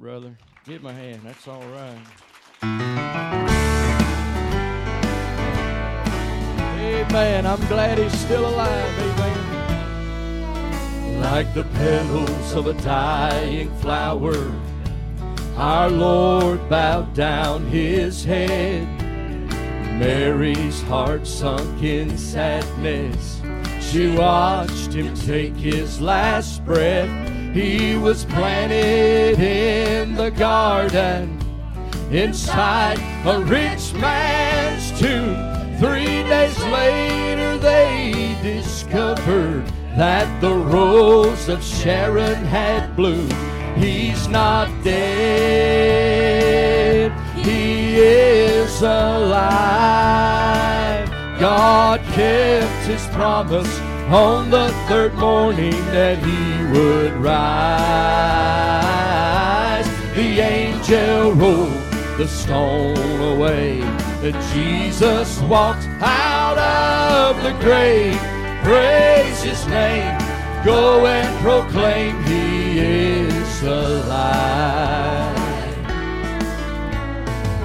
brother. Get my hand. That's all right. Amen. I'm glad he's still alive. Amen. Like the petals of a dying flower, our Lord bowed down his head. Mary's heart sunk in sadness. She watched him take his last breath. He was planted in the garden, inside a rich man's tomb. 3 days later they discovered that the rose of Sharon had bloomed. He's not dead, he is alive. God kept his promise on the third morning that he would rise. The angel rolled the stone away, that Jesus walked out of the grave. Praise his name, go and proclaim he is alive.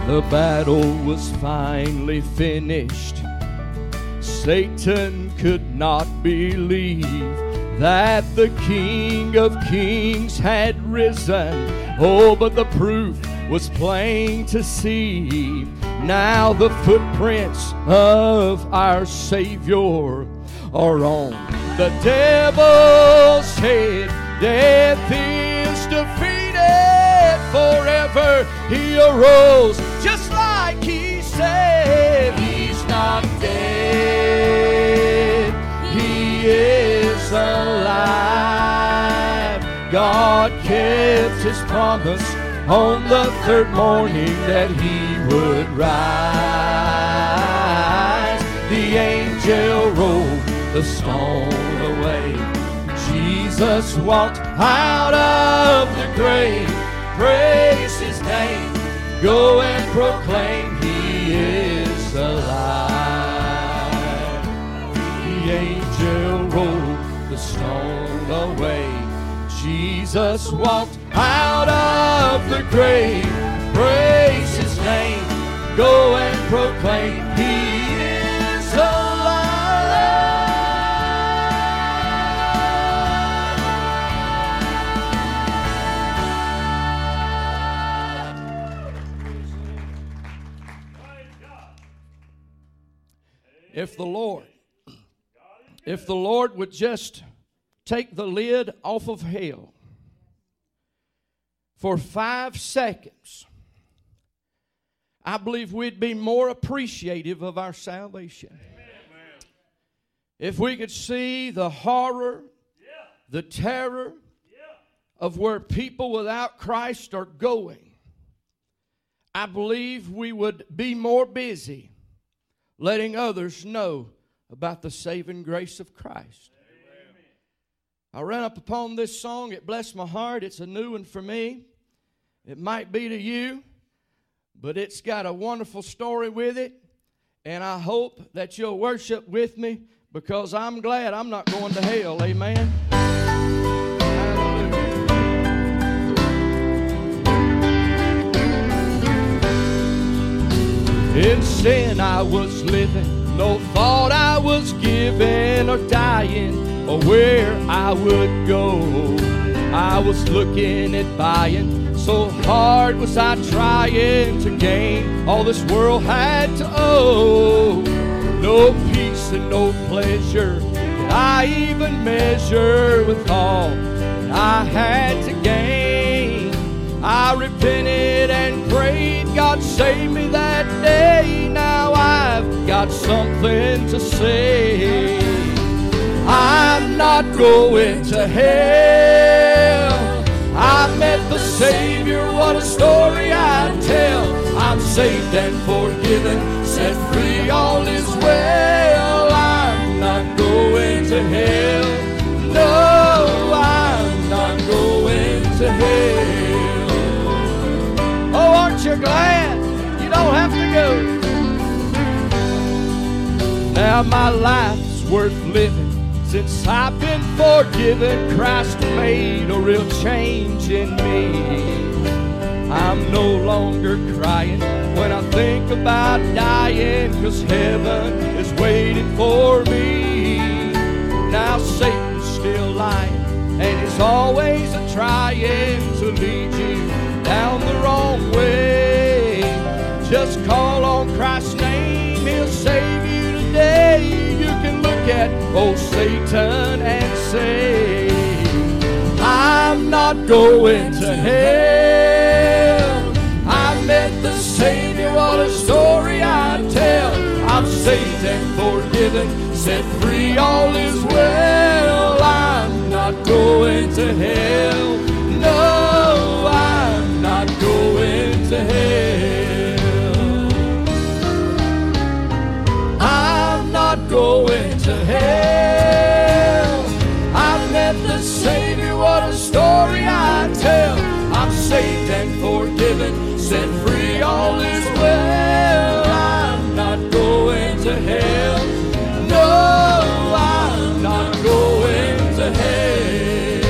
The battle was finally finished. Satan could not believe that the King of Kings had risen. Oh, but the proof was plain to see. Now the footprints of our Savior are on the devil's head. Death is defeated forever. He arose just like he said. He's not dead, he is alive. God kept his promise on the third morning that he would rise. The angel rolled the stone away, Jesus walked out of the grave. Praise his name, go and proclaim he is alive. The angel rolled the stone away, Jesus walked out of the grave. Praise his name, go and proclaim he is alive. If the Lord would just take the lid off of hell for 5 seconds, I believe we'd be more appreciative of our salvation. Amen. If we could see the horror, the terror of where people without Christ are going, I believe we would be more busy letting others know about the saving grace of Christ. Amen. I ran up upon this song. It blessed my heart. It's a new one for me. It might be to you, but it's got a wonderful story with it. And I hope that you'll worship with me, because I'm glad I'm not going to hell. Amen. In sin I was living, no thought I was giving, or dying, or where I would go. I was looking at buying, so hard was I trying to gain all this world had to owe. No peace and no pleasure did I even measure with all that I had to gain. I repented and prayed, God save me that day. Now I've got something to say. I'm not going to hell. I met the Savior, what a story I tell. I'm saved and forgiven, set free, all is well. I'm not going to hell. No, I'm not going to hell. You're glad you don't have to go. Now my life's worth living, since I've been forgiven. Christ made a real change in me. her crying when I think about dying, 'cause heaven is waiting for me. Now Satan's still lying, and he's always trying to lead you down the wrong way. Just call on Christ's name, he'll save you today. You can look at old Satan and say, I'm not going to hell. I met the Savior, what a story I tell. I'm saved and forgiven, set free, all is well. I'm not going to hell. No, I'm not going to hell. I'm not going to hell. I met the Savior, what a story I tell. I'm saved and forgiven, set free, all is well. I'm not going to hell. No, I'm not going to hell.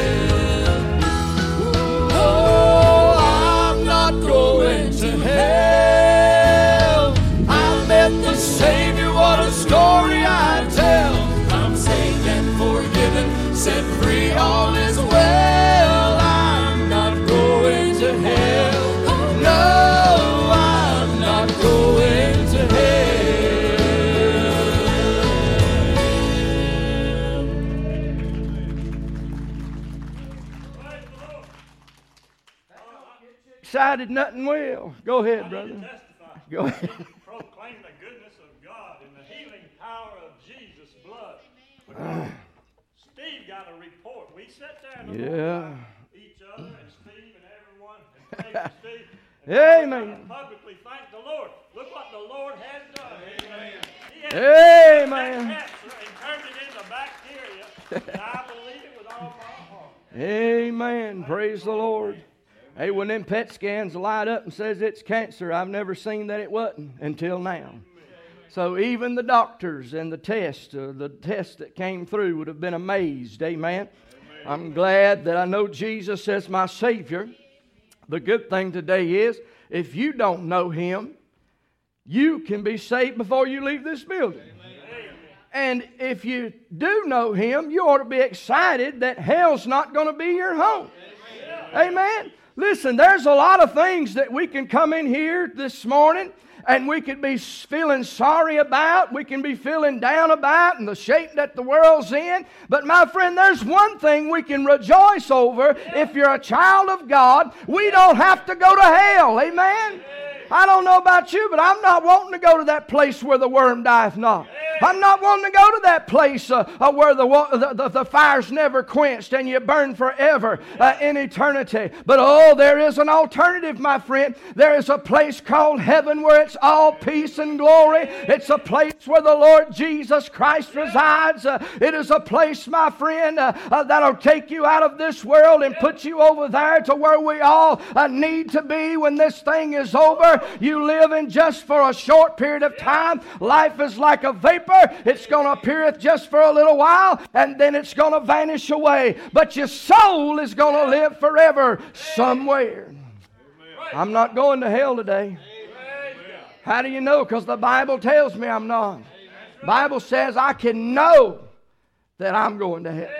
Oh, I'm not going to hell. I met the Savior, what a story I tell. I'm saved and forgiven, set free, all is well. I'm not going to hell. No, I'm not going to hell. Excited, nothing will. Go ahead, brother. Testify. Go ahead. Proclaim the goodness of God and the healing power of Jesus' blood. Steve got a report. We sat there and each other and Steve and everyone and thank you, Steve. And amen. Publicly thank the Lord. Look what the Lord has done. Amen. Amen. And turned it into bacteria. And I believe it with all my heart. Amen. Praise the Lord. Hey, when them PET scans light up and says it's cancer, I've never seen that it wasn't until now. So even the doctors and the test that came through would have been amazed. Amen. I'm glad that I know Jesus as my Savior. The good thing today is, if you don't know Him, you can be saved before you leave this building. Amen. And if you do know Him, you ought to be excited that hell's not going to be your home. Amen. Amen. Listen, there's a lot of things that we can come in here this morning and we could be feeling sorry about, we can be feeling down about, and the shape that the world's in. But my friend, there's one thing we can rejoice over. If you're a child of God, we don't have to go to hell. Amen? I don't know about you, but I'm not wanting to go to that place where the worm dieth not. I'm not wanting to go to that place where the fire's never quenched and you burn forever in eternity. But oh, there is an alternative, my friend. There is a place called heaven where it's all peace and glory. It's a place where the Lord Jesus Christ resides. It is a place, my friend, that'll take you out of this world and put you over there to where we all need to be when this thing is over. You live in just for a short period of time. Life is like a vapor. It's going to appear just for a little while, and then it's going to vanish away. But your soul is going to live forever somewhere. I'm not going to hell today. How do you know? Because the Bible tells me I'm not. The Bible says I can know that I'm going to heaven.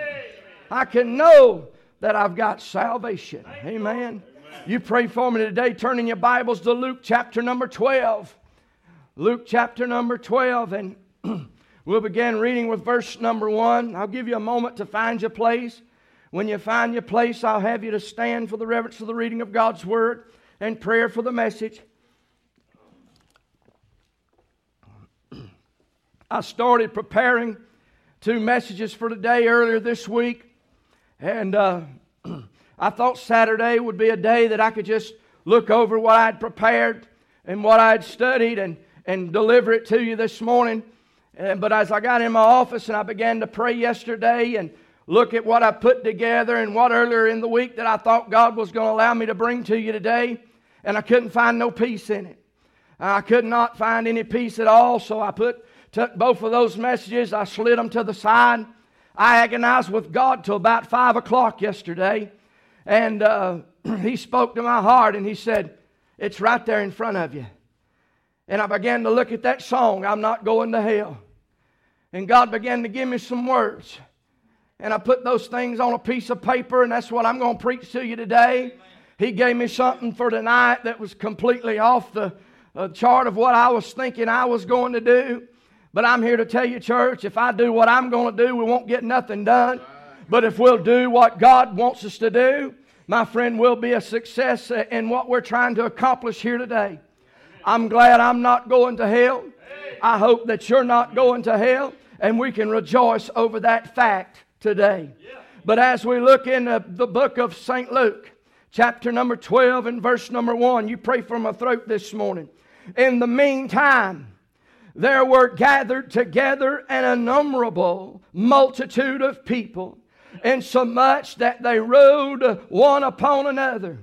I can know that I've got salvation. Amen. You pray for me today. Turn in your Bibles to Luke chapter number 12. Luke chapter number 12. And we'll begin reading with verse number 1. I'll give you a moment to find your place. When you find your place, I'll have you to stand for the reverence of the reading of God's Word and prayer for the message. I started preparing 2 messages for today earlier this week. And I thought Saturday would be a day that I could just look over what I'd prepared and what I'd studied and deliver it to you this morning. But as I got in my office and I began to pray yesterday and look at what I put together and what earlier in the week that I thought God was going to allow me to bring to you today, and I couldn't find no peace in it. I could not find any peace at all, so I took both of those messages, I slid them to the side. I agonized with God till about 5 o'clock yesterday. And he spoke to my heart and he said, It's right there in front of you. And I began to look at that song, I'm Not Going to Hell. And God began to give me some words. And I put those things on a piece of paper, and that's what I'm going to preach to you today. Amen. He gave me something for tonight that was completely off the chart of what I was thinking I was going to do. But I'm here to tell you, church, if I do what I'm going to do, we won't get nothing done. But if we'll do what God wants us to do, my friend, we'll be a success in what we're trying to accomplish here today. I'm glad I'm not going to hell. I hope that you're not going to hell, and we can rejoice over that fact today. But as we look in the book of St. Luke, chapter number 12 and verse number 1, you pray for my throat this morning. In the meantime, there were gathered together an innumerable multitude of people, insomuch that they rode one upon another.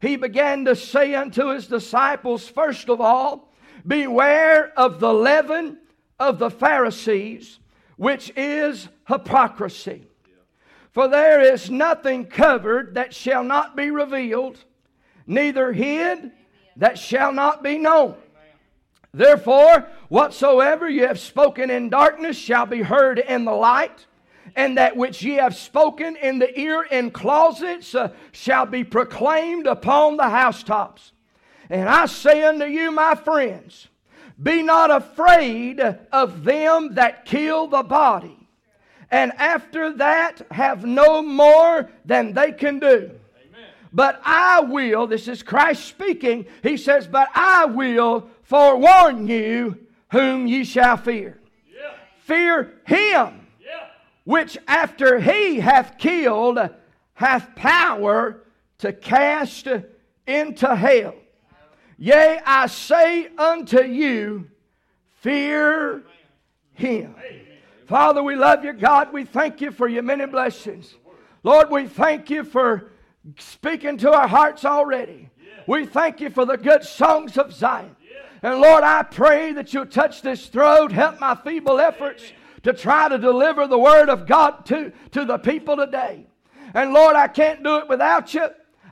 He began to say unto his disciples, first of all, beware of the leaven of the Pharisees, which is hypocrisy. For there is nothing covered that shall not be revealed, neither hid that shall not be known. Therefore, whatsoever ye have spoken in darkness shall be heard in the light, and that which ye have spoken in the ear in closets shall be proclaimed upon the housetops. And I say unto you, my friends, be not afraid of them that kill the body, and after that have no more than they can do. Amen. But I will, this is Christ speaking, he says, but I will forewarn you whom ye shall fear. Yeah. Fear him, yeah, which after he hath killed, hath power to cast into hell. Yea, I say unto you, fear him. Amen. Father, we love you, God. We thank you for your many blessings. Lord, we thank you for speaking to our hearts already. We thank you for the good songs of Zion. And Lord, I pray that you'll touch this throat, help my feeble efforts to try to deliver the word of God to the people today. And Lord, I can't do it without you.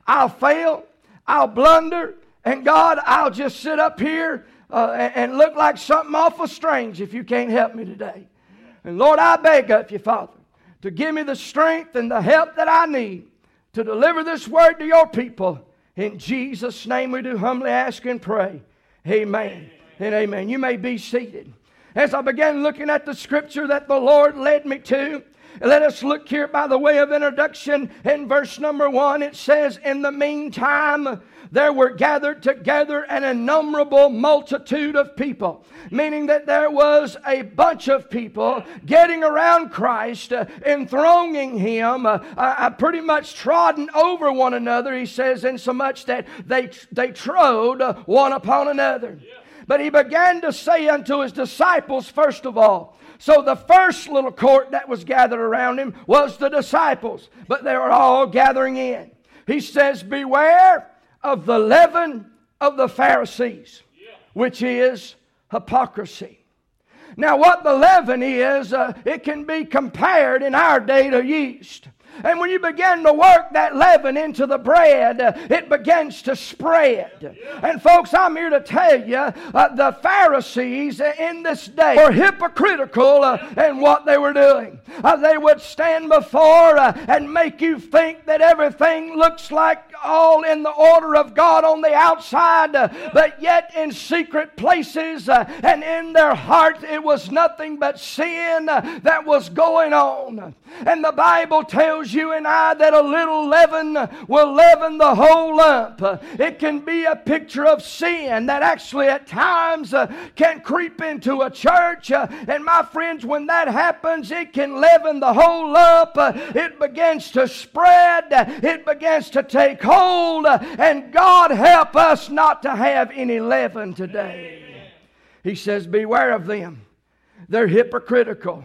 I'll fail. I'll blunder. And God, I'll just sit up here and look like something awful strange if you can't help me today. And Lord, I beg of you, Father, to give me the strength and the help that I need to deliver this word to your people. In Jesus' name we do humbly ask and pray. Amen and amen. You may be seated. As I began looking at the scripture that the Lord led me to, let us look here by the way of introduction. In verse number 1, it says, in the meantime, there were gathered together an innumerable multitude of people. Meaning that there was a bunch of people getting around Christ, enthroning him, pretty much trodden over one another, he says, insomuch that they trod one upon another. But he began to say unto his disciples, first of all. So the first little court that was gathered around him was the disciples, but they were all gathering in. He says, beware of the leaven of the Pharisees, which is hypocrisy. Now what the leaven is, it can be compared in our day to yeast. And when you begin to work that leaven into the bread, it begins to spread. And folks, I'm here to tell you, the Pharisees in this day were hypocritical in what they were doing. They would stand before and make you think that everything looks like all in the order of God on the outside, but yet in secret places and in their heart it was nothing but sin that was going on. And the Bible tells you and I that a little leaven will leaven the whole lump. It can be a picture of sin that actually at times can creep into a church, and my friends, when that happens, it can leaven the whole lump. It begins to spread. It begins to take hold. And God help us not to have any leaven today. Amen. He says, beware of them. They're hypocritical.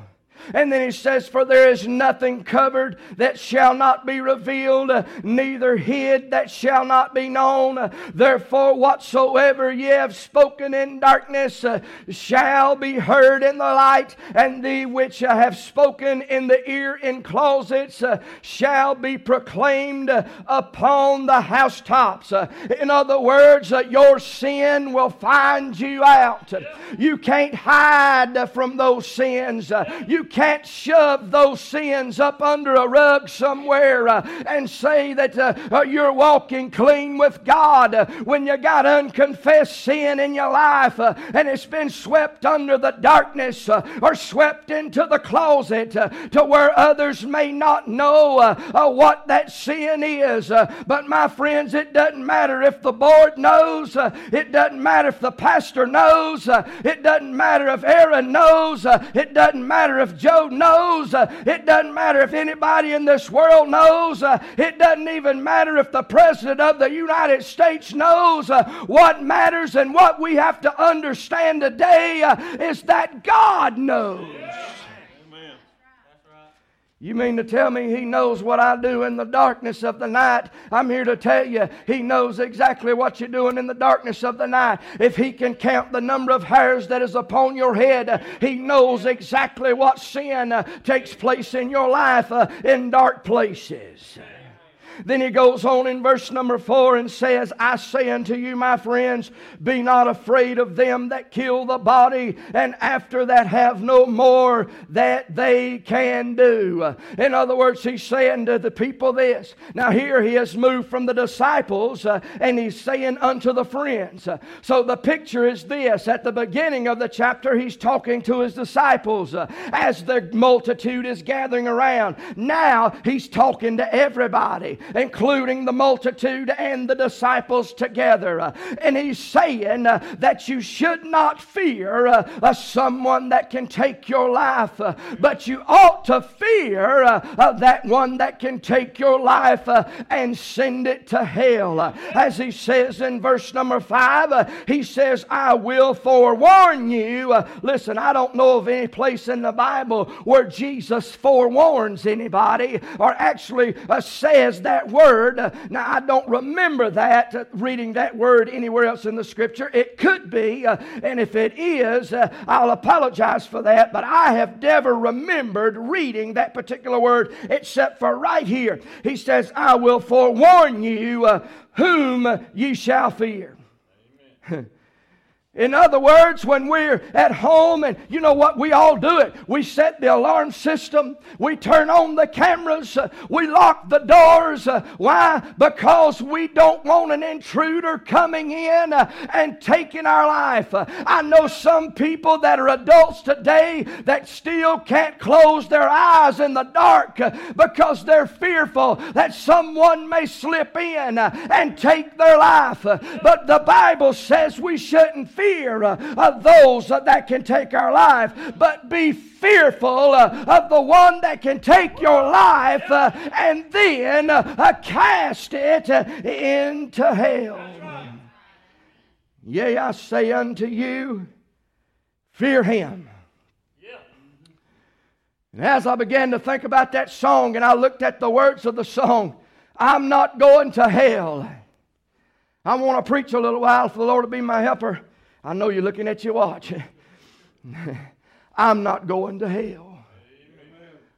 And then he says, for there is nothing covered that shall not be revealed, neither hid that shall not be known. Therefore whatsoever ye have spoken in darkness shall be heard in the light, and the which I have spoken in the ear in closets shall be proclaimed upon the housetops. In other words, your sin will find you out. You can't hide from those sins. You can't shove those sins up under a rug somewhere and say that you're walking clean with God when you got unconfessed sin in your life and it's been swept under the darkness or swept into the closet to where others may not know what that sin is. But my friends, it doesn't matter if the board knows. It doesn't matter if the pastor knows. It doesn't matter if Aaron knows. It doesn't matter if Joe knows. It doesn't matter if anybody in this world knows. It doesn't even matter if the President of the United States knows. What matters and what we have to understand today is that God knows. Yeah. You mean to tell me He knows what I do in the darkness of the night? I'm here to tell you, He knows exactly what you're doing in the darkness of the night. If He can count the number of hairs that is upon your head, He knows exactly what sin takes place in your life in dark places. Then he goes on in verse number 4 and says, I say unto you, my friends, be not afraid of them that kill the body, and after that have no more that they can do. In other words, he's saying to the people this. Now here he has moved from the disciples and he's saying unto the friends. So the picture is this. At the beginning of the chapter, he's talking to his disciples as the multitude is gathering around. Now he's talking to everybody, including the multitude and the disciples together. And he's saying that you should not fear someone that can take your life, but you ought to fear that one that can take your life and send it to hell. As he says in verse number 5, he says, I will forewarn you. Listen, I don't know of any place in the Bible where Jesus forewarns anybody or actually says that word. Now I don't remember that reading that word anywhere else in the scripture. It could be, and if it is, I'll apologize for that, but I have never remembered reading that particular word except for right here. He says, I will forewarn you whom ye shall fear. Amen. In other words, when we're at home, and you know what, we all do it. We set the alarm system. We turn on the cameras. We lock the doors. Why? Because we don't want an intruder coming in and taking our life. I know some people that are adults today that still can't close their eyes in the dark because they're fearful that someone may slip in and take their life. But the Bible says we shouldn't fear of those that can take our life, but be fearful of the one that can take your life and then cast it into hell. Yea, I say unto you, fear him. And as I began to think about that song and I looked at the words of the song, I'm not going to hell. I want to preach a little while for the Lord to be my helper. I know you're looking at your watch. I'm not going to hell.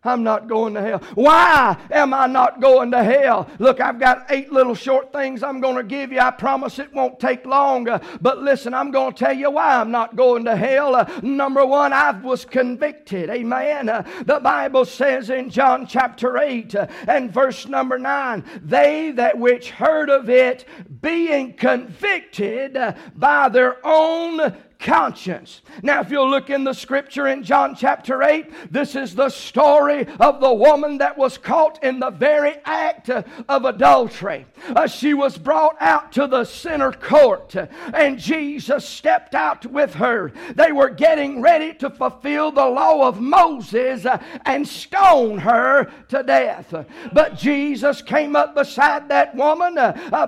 I'm not going to hell. Why am I not going to hell? Look, I've got 8 little short things I'm going to give you. I promise it won't take long. But listen, I'm going to tell you why I'm not going to hell. Number one, I was convicted. Amen. The Bible says in John chapter 8 and verse number 9, they that which heard of it being convicted by their own conscience. Now if you'll look in the scripture in John chapter 8, this is the story of the woman that was caught in the very act of adultery. She was brought out to the center court and Jesus stepped out with her. They were getting ready to fulfill the law of Moses and stone her to death. But Jesus came up beside that woman,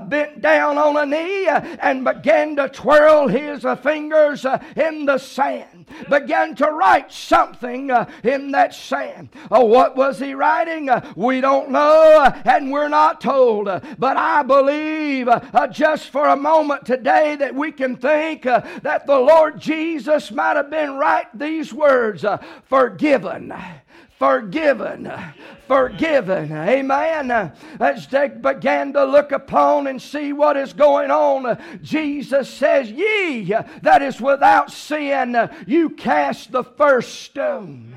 bent down on a knee and began to twirl his fingers in the sand. began to write something in that sand. What was he writing? We don't know, and we're not told. But I believe just for a moment today that we can think that the Lord Jesus might have been writing these words, forgiven. Forgiven, forgiven, amen. As they began to look upon and see what is going on, Jesus says, ye that is without sin, you cast the first stone.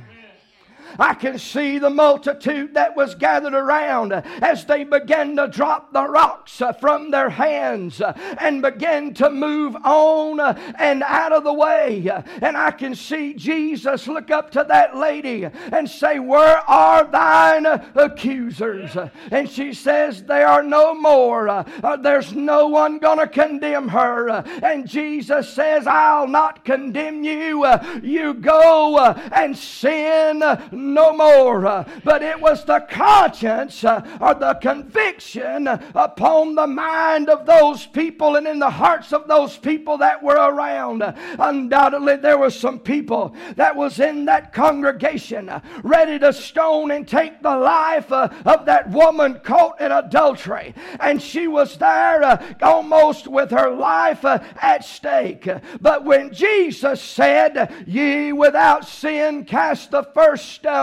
I can see the multitude that was gathered around as they began to drop the rocks from their hands and began to move on and out of the way. And I can see Jesus look up to that lady and say, where are thine accusers? And she says, they are no more. There's no one going to condemn her. And Jesus says, I'll not condemn you. You go and sin no more. But it was the conscience or the conviction upon the mind of those people and in the hearts of those people that were around. Undoubtedly there were some people that was in that congregation ready to stone and take the life of that woman caught in adultery. And she was there almost with her life at stake. But when Jesus said, ye without sin cast the first stone,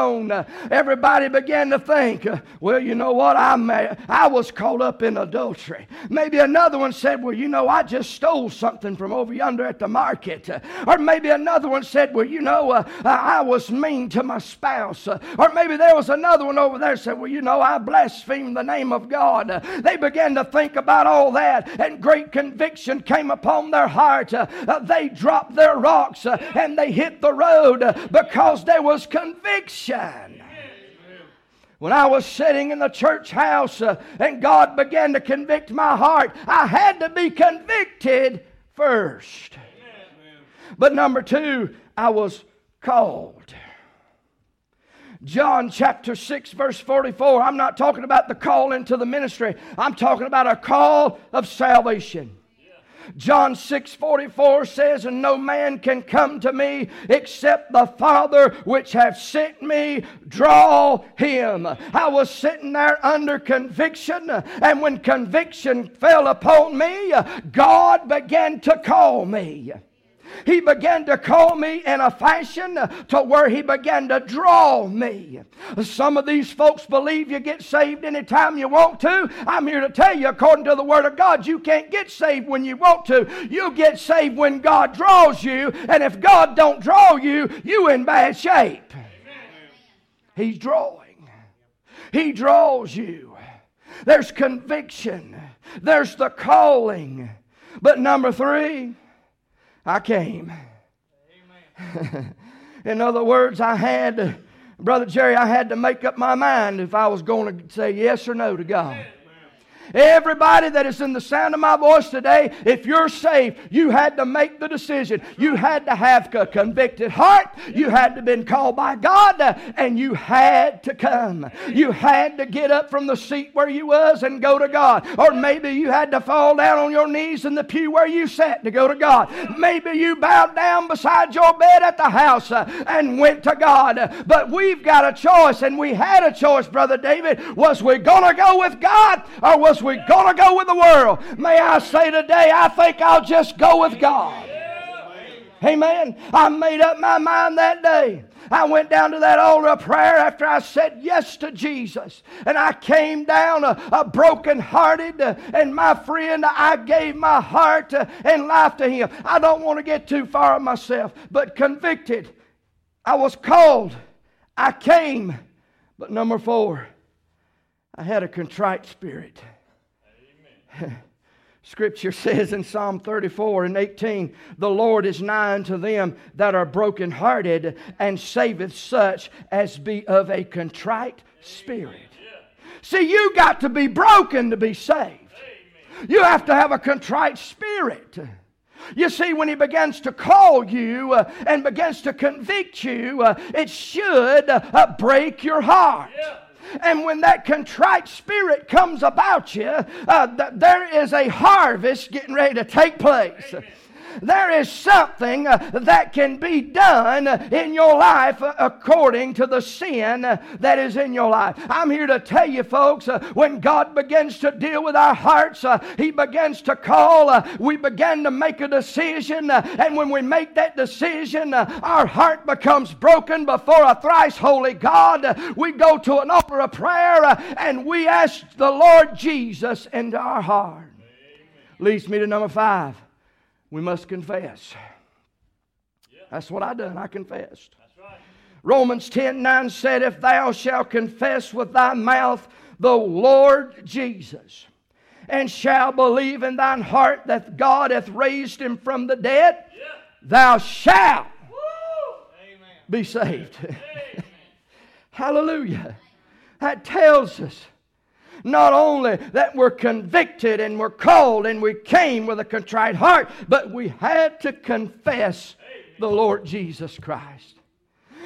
everybody began to think, well, you know what, I was caught up in adultery. Maybe another one said, well, you know, I just stole something from over yonder at the market. Or maybe another one said, well, you know, I was mean to my spouse. Or maybe there was another one over there said, well, you know, I blasphemed the name of God. They began to think about all that, and great conviction came upon their heart. They dropped their rocks and they hit the road because there was conviction. When I was sitting in the church house and God began to convict my heart, I had to be convicted first. Amen. But number two, I was called. John chapter 6 verse 44. I'm not talking about the call into the ministry. I'm talking about a call of salvation. John 6:44 says, and no man can come to me except the Father which hath sent me draw him. I was sitting there under conviction, and when conviction fell upon me, God began to call me. He began to call me in a fashion to where He began to draw me. Some of these folks believe you get saved anytime you want to. I'm here to tell you, according to the Word of God, you can't get saved when you want to. You get saved when God draws you, and if God don't draw you, you in bad shape. Amen. He's drawing. He draws you. There's conviction. There's the calling. But number three, I came. Amen. In other words, Brother Jerry, I had to make up my mind if I was going to say yes or no to God. Amen. Everybody that is in the sound of my voice today, if you're saved, you had to make the decision. You had to have a convicted heart. You had to have been called by God, and you had to come. You had to get up from the seat where you was and go to God. Or maybe you had to fall down on your knees in the pew where you sat to go to God. Maybe you bowed down beside your bed at the house and went to God. But we've got a choice, and we had a choice, Brother David. Was we going to go with God, or was we're going to go with the world? May I say today, I think I'll just go with God. Amen. I made up my mind that day. I went down to that altar of prayer after I said yes to Jesus. And I came down brokenhearted. And my friend, I gave my heart and life to Him. I don't want to get too far of myself, but convicted. I was called. I came. But number four, I had a contrite spirit. Scripture says in Psalm 34:18, the Lord is nigh unto them that are brokenhearted, and saveth such as be of a contrite spirit. See, you got to be broken to be saved. You have to have a contrite spirit. You see, when He begins to call you and begins to convict you, it should break your heart. And when that contrite spirit comes about you, there is a harvest getting ready to take place. Amen. There is something that can be done in your life according to the sin that is in your life. I'm here to tell you, folks, when God begins to deal with our hearts, He begins to call. We begin to make a decision, and when we make that decision, our heart becomes broken before a thrice holy God. We go to an altar of prayer, and we ask the Lord Jesus into our heart. Leads me to number 5. We must confess. Yeah. That's what I done. I confessed. That's right. Romans 10:9 said, if thou shalt confess with thy mouth the Lord Jesus, and shalt believe in thine heart that God hath raised him from the dead, yeah, thou shalt be saved. Amen. Hallelujah. That tells us not only that we're convicted and we're called and we came with a contrite heart, but we had to confess the Lord Jesus Christ.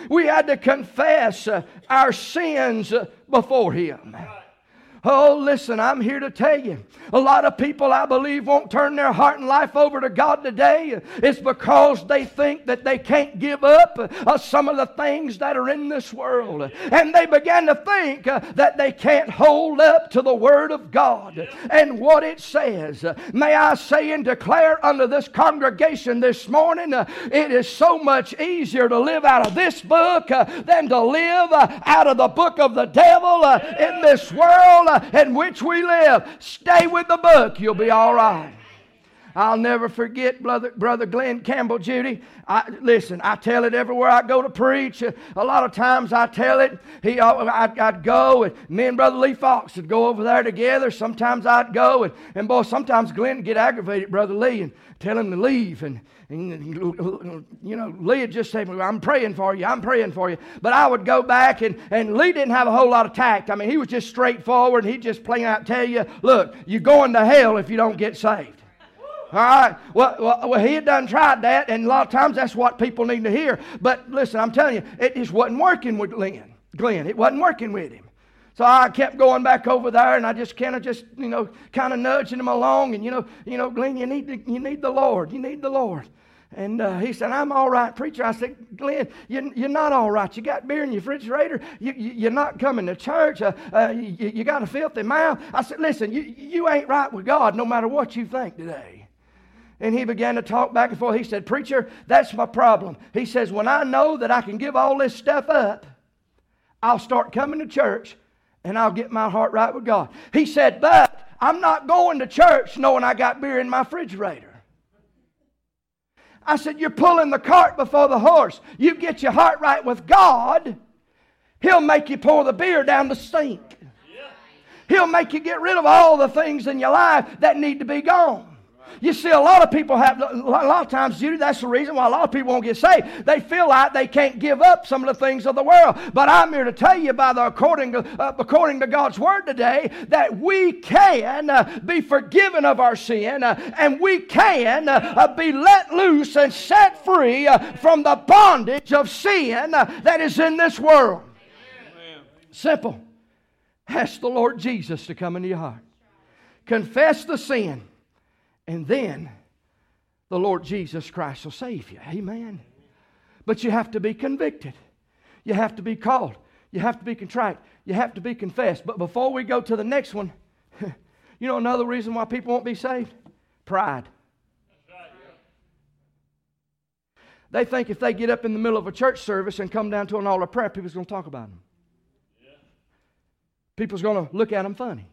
We had to confess our sins before Him. Oh, listen, I'm here to tell you, a lot of people, I believe, won't turn their heart and life over to God today. It's because they think that they can't give up some of the things that are in this world. And they begin to think that they can't hold up to the Word of God and what it says. May I say and declare unto this congregation this morning, it is so much easier to live out of this book than to live out of the book of the devil in this world in which we live. Stay with the book. You'll be all right. I'll never forget Brother Glenn Campbell Judy. I tell it everywhere I go to preach. A lot of times I tell it. I'd go, and me and Brother Lee Fox would go over there together. Sometimes I'd go, and boy, sometimes Glenn would get aggravated at Brother Lee and tell him to leave. And you know, Lee would just say, I'm praying for you. But I would go back, and Lee didn't have a whole lot of tact. I mean, he was just straightforward, and he'd just plain out tell you, look, you're going to hell if you don't get saved. All right, well, he had done tried that, and a lot of times that's what people need to hear. But listen, I'm telling you, it just wasn't working with Glenn. It wasn't working with him. So I kept going back over there, and I just kind of nudging him along, and Glenn, you need the Lord. You need the Lord. And he said, I'm all right, preacher. I said, Glenn, you're not all right. You got beer in your refrigerator. You're not coming to church. You got a filthy mouth. I said, listen, you ain't right with God no matter what you think today. And he began to talk back and forth. He said, preacher, that's my problem. He says, when I know that I can give all this stuff up, I'll start coming to church and I'll get my heart right with God. He said, but I'm not going to church knowing I got beer in my refrigerator. I said, you're pulling the cart before the horse. You get your heart right with God, He'll make you pour the beer down the sink. Yeah. He'll make you get rid of all the things in your life that need to be gone. You see, a lot of people have, a lot of times, Judy, that's the reason why a lot of people won't get saved. They feel like they can't give up some of the things of the world. But I'm here to tell you, according to God's Word today, that we can be forgiven of our sin, and we can be let loose and set free from the bondage of sin that is in this world. Amen. Simple. Ask the Lord Jesus to come into your heart. Confess the sin. And then the Lord Jesus Christ will save you. Amen. But you have to be convicted. You have to be called. You have to be contrite. You have to be confessed. But before we go to the next one, you know another reason why people won't be saved? Pride. They think if they get up in the middle of a church service and come down to an altar of prayer, people's going to talk about them. People's going to look at them funny.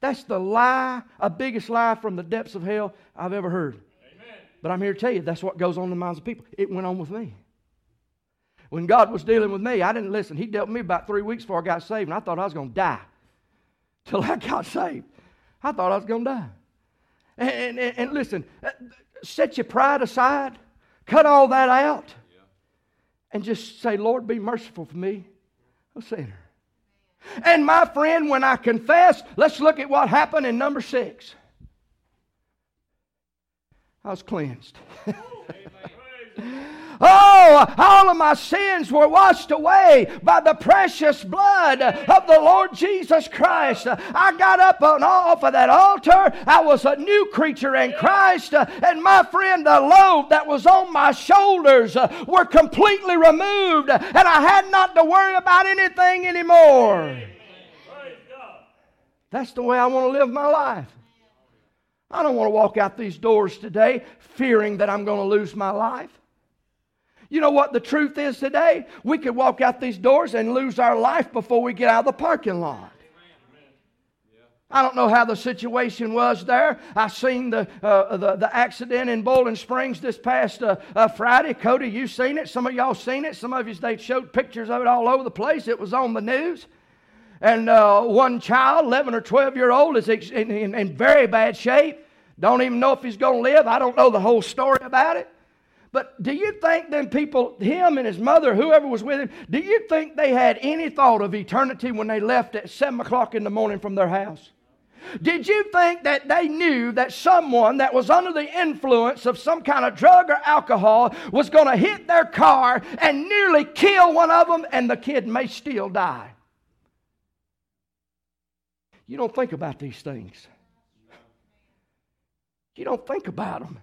That's the lie, a biggest lie from the depths of hell I've ever heard. Amen. But I'm here to tell you, that's what goes on in the minds of people. It went on with me. When God was dealing with me, I didn't listen. He dealt with me about 3 weeks before I got saved, and I thought I was going to die till I got saved. I thought I was going to die. And listen, set your pride aside. Cut all that out. Yeah. And just say, Lord, be merciful for me, a sinner. And my friend, when I confess, let's look at what happened in number 6. I was cleansed. Oh, though all of my sins were washed away by the precious blood of the Lord Jesus Christ. I got up and off of that altar. I was a new creature in Christ. And my friend, the load that was on my shoulders were completely removed. And I had not to worry about anything anymore. That's the way I want to live my life. I don't want to walk out these doors today fearing that I'm going to lose my life. You know what the truth is today? We could walk out these doors and lose our life before we get out of the parking lot. I don't know how the situation was there. I seen the accident in Bowling Springs this past Friday. Cody, you seen it. Some of y'all seen it. Some of you, they showed pictures of it all over the place. It was on the news. And one child, 11 or 12-year-old, is in very bad shape. Don't even know if he's going to live. I don't know the whole story about it. But do you think them people, him and his mother, whoever was with him, do you think they had any thought of eternity when they left at 7 o'clock in the morning from their house? Did you think that they knew that someone that was under the influence of some kind of drug or alcohol was going to hit their car and nearly kill one of them, and the kid may still die? You don't think about these things. You don't think about them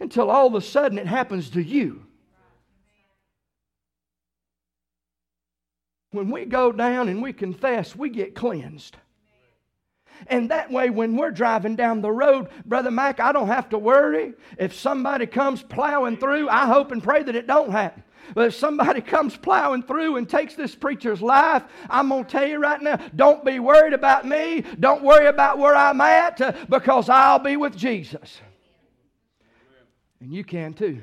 until all of a sudden it happens to you. When we go down and we confess, we get cleansed. And that way, when we're driving down the road, Brother Mac, I don't have to worry. If somebody comes plowing through, I hope and pray that it don't happen. But if somebody comes plowing through and takes this preacher's life, I'm going to tell you right now, don't be worried about me. Don't worry about where I'm at, because I'll be with Jesus. And you can too.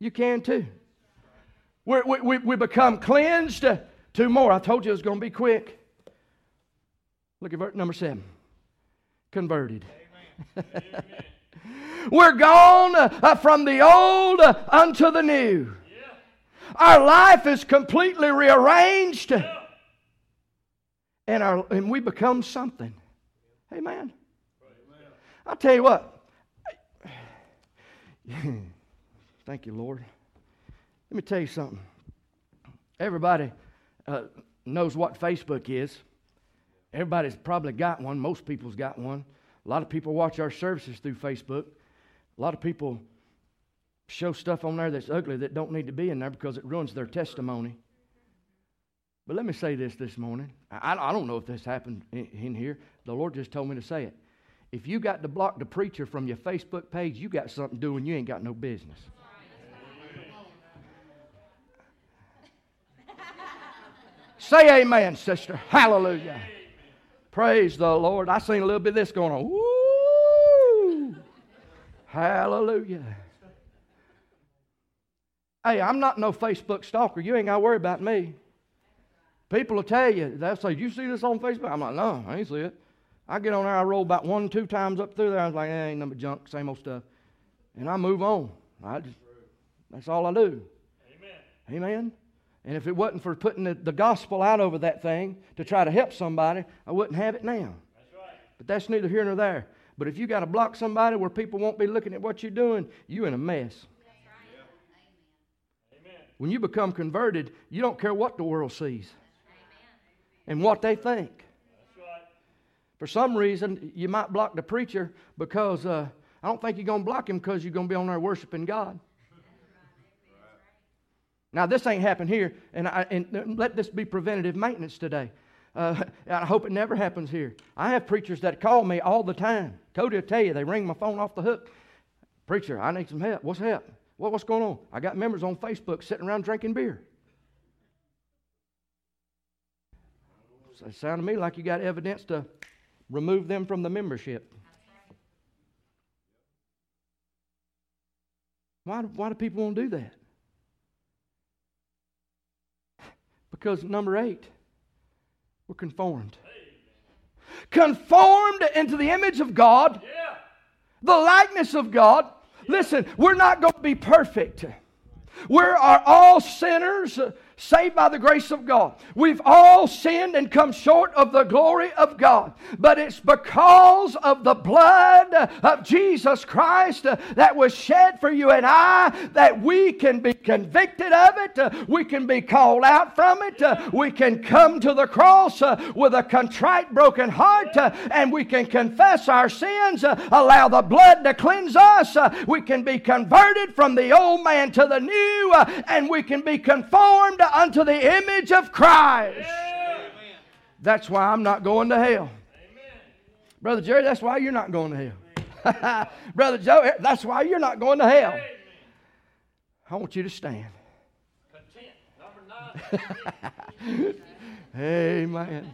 You can too. We become cleansed. Two more. I told you it was going to be quick. Look at verse number 7. Converted. Amen. We're gone from the old unto the new. Our life is completely rearranged, and we become something. Amen. I'll tell you what. Thank you, Lord. Let me tell you something. Everybody knows what Facebook is. Everybody's probably got one. Most people's got one. A lot of people watch our services through Facebook. A lot of people show stuff on there that's ugly that don't need to be in there because it ruins their testimony. But let me say this morning. I don't know if this happened in here. The Lord just told me to say it. If you got to block the preacher from your Facebook page, you got something doing you ain't got no business. Say amen, sister. Hallelujah. Praise the Lord. I seen a little bit of this going on. Woo! Hallelujah. Hey, I'm not no Facebook stalker. You ain't got to worry about me. People will tell you, they'll say, you see this on Facebook? I'm like, no, I ain't see it. I get on there, I roll about 1-2 times up through there. I was like, ain't nothing but junk, same old stuff. And I move on. That's all I do. Amen. Amen. And if it wasn't for putting the gospel out over that thing to try to help somebody, I wouldn't have it now. That's right. But that's neither here nor there. But if you got to block somebody where people won't be looking at what you're doing, you're in a mess. That's right. Yeah. Amen. When you become converted, you don't care what the world sees. Amen. And what they think. That's right. For some reason, you might block the preacher because I don't think you're going to block him because you're going to be on there worshiping God. Now, this ain't happened here, and let this be preventative maintenance today. I hope it never happens here. I have preachers that call me all the time. Cody will tell you, they ring my phone off the hook. Preacher, I need some help. What's help? Well, what's going on? I got members on Facebook sitting around drinking beer. So it sounded to me like you got evidence to remove them from the membership. Why do people want to do that? Because number 8, we're conformed. Conformed into the image of God, the likeness of God. Listen, we're not going to be perfect. We are all sinners, saved by the grace of God. We've all sinned and come short of the glory of God. But it's because of the blood of Jesus Christ that was shed for you and I that we can be convicted of it. We can be called out from it. We can come to the cross with a contrite, broken heart, and we can confess our sins, allow the blood to cleanse us. We can be converted from the old man to the new, and we can be conformed unto the image of Christ. Yeah. That's why I'm not going to hell. Amen. Brother Jerry, that's why you're not going to hell. Brother Joe, that's why you're not going to hell. Amen. I want you to stand. Content, number 9. Amen.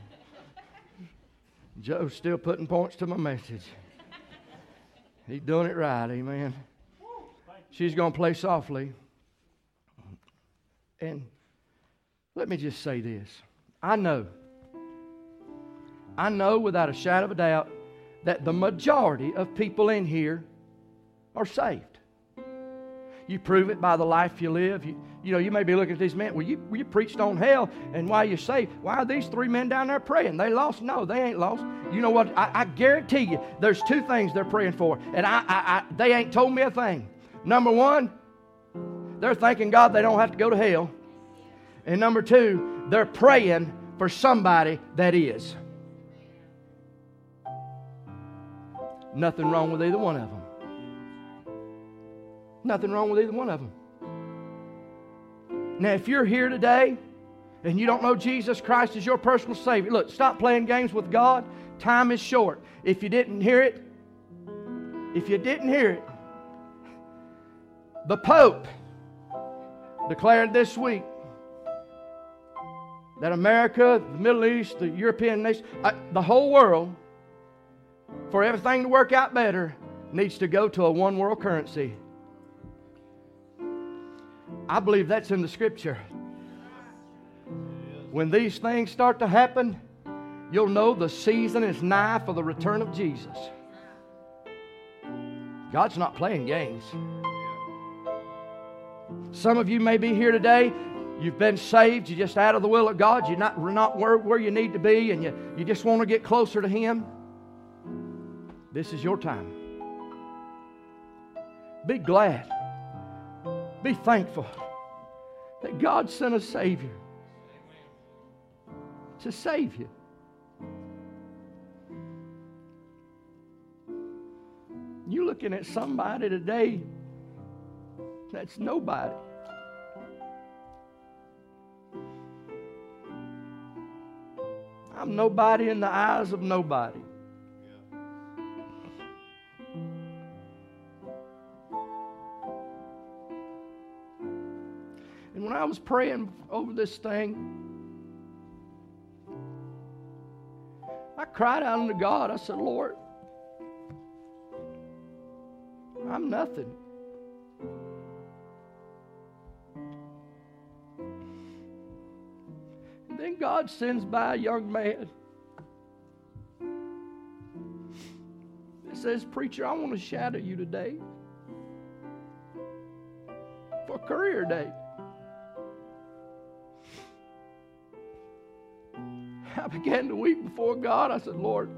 Joe's still putting points to my message. He's doing it right, amen. She's going to play softly. And let me just say this. I know without a shadow of a doubt that the majority of people in here are saved. You prove it by the life you live. You know, you may be looking at these men. Well, you preached on hell and why you're saved. Why are these 3 men down there praying? They lost? No, they ain't lost. You know what? I guarantee you there's 2 things they're praying for. And they ain't told me a thing. Number 1, they're thanking God they don't have to go to hell. And number 2, they're praying for somebody that is. Nothing wrong with either one of them. Nothing wrong with either one of them. Now, if you're here today and you don't know Jesus Christ as your personal Savior, look, stop playing games with God. Time is short. If you didn't hear it, the Pope declared this week that America, the Middle East, the European nation, the whole world, for everything to work out better, needs to go to a one-world currency. I believe that's in the Scripture. When these things start to happen, you'll know the season is nigh for the return of Jesus. God's not playing games. Some of you may be here today. You've been saved. You're just out of the will of God. You're not where you need to be, and you just want to get closer to Him. This is your time. Be glad. Be thankful that God sent a Savior to save you. You're looking at somebody today that's nobody. I'm nobody in the eyes of nobody. And when I was praying over this thing, I cried out unto God. I said, Lord, I'm nothing. Then God sends by a young man that says, Preacher, I want to shadow you today for career day. I began to weep before God. I said, Lord,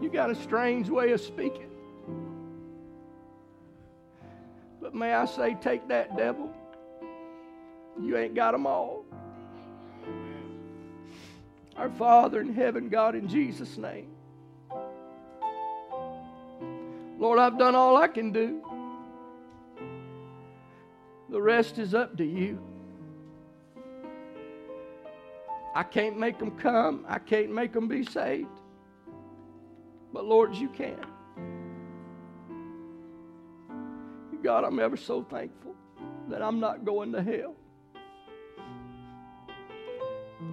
you got a strange way of speaking. But may I say, take that, devil. You ain't got them all. Our Father in heaven, God, in Jesus' name. Lord, I've done all I can do. The rest is up to you. I can't make them come. I can't make them be saved. But Lord, you can. God, I'm ever so thankful that I'm not going to hell.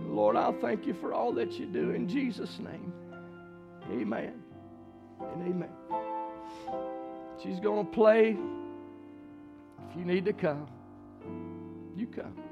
Lord, I'll thank you for all that you do in Jesus' name. Amen and amen. She's going to play. If you need to come, you come.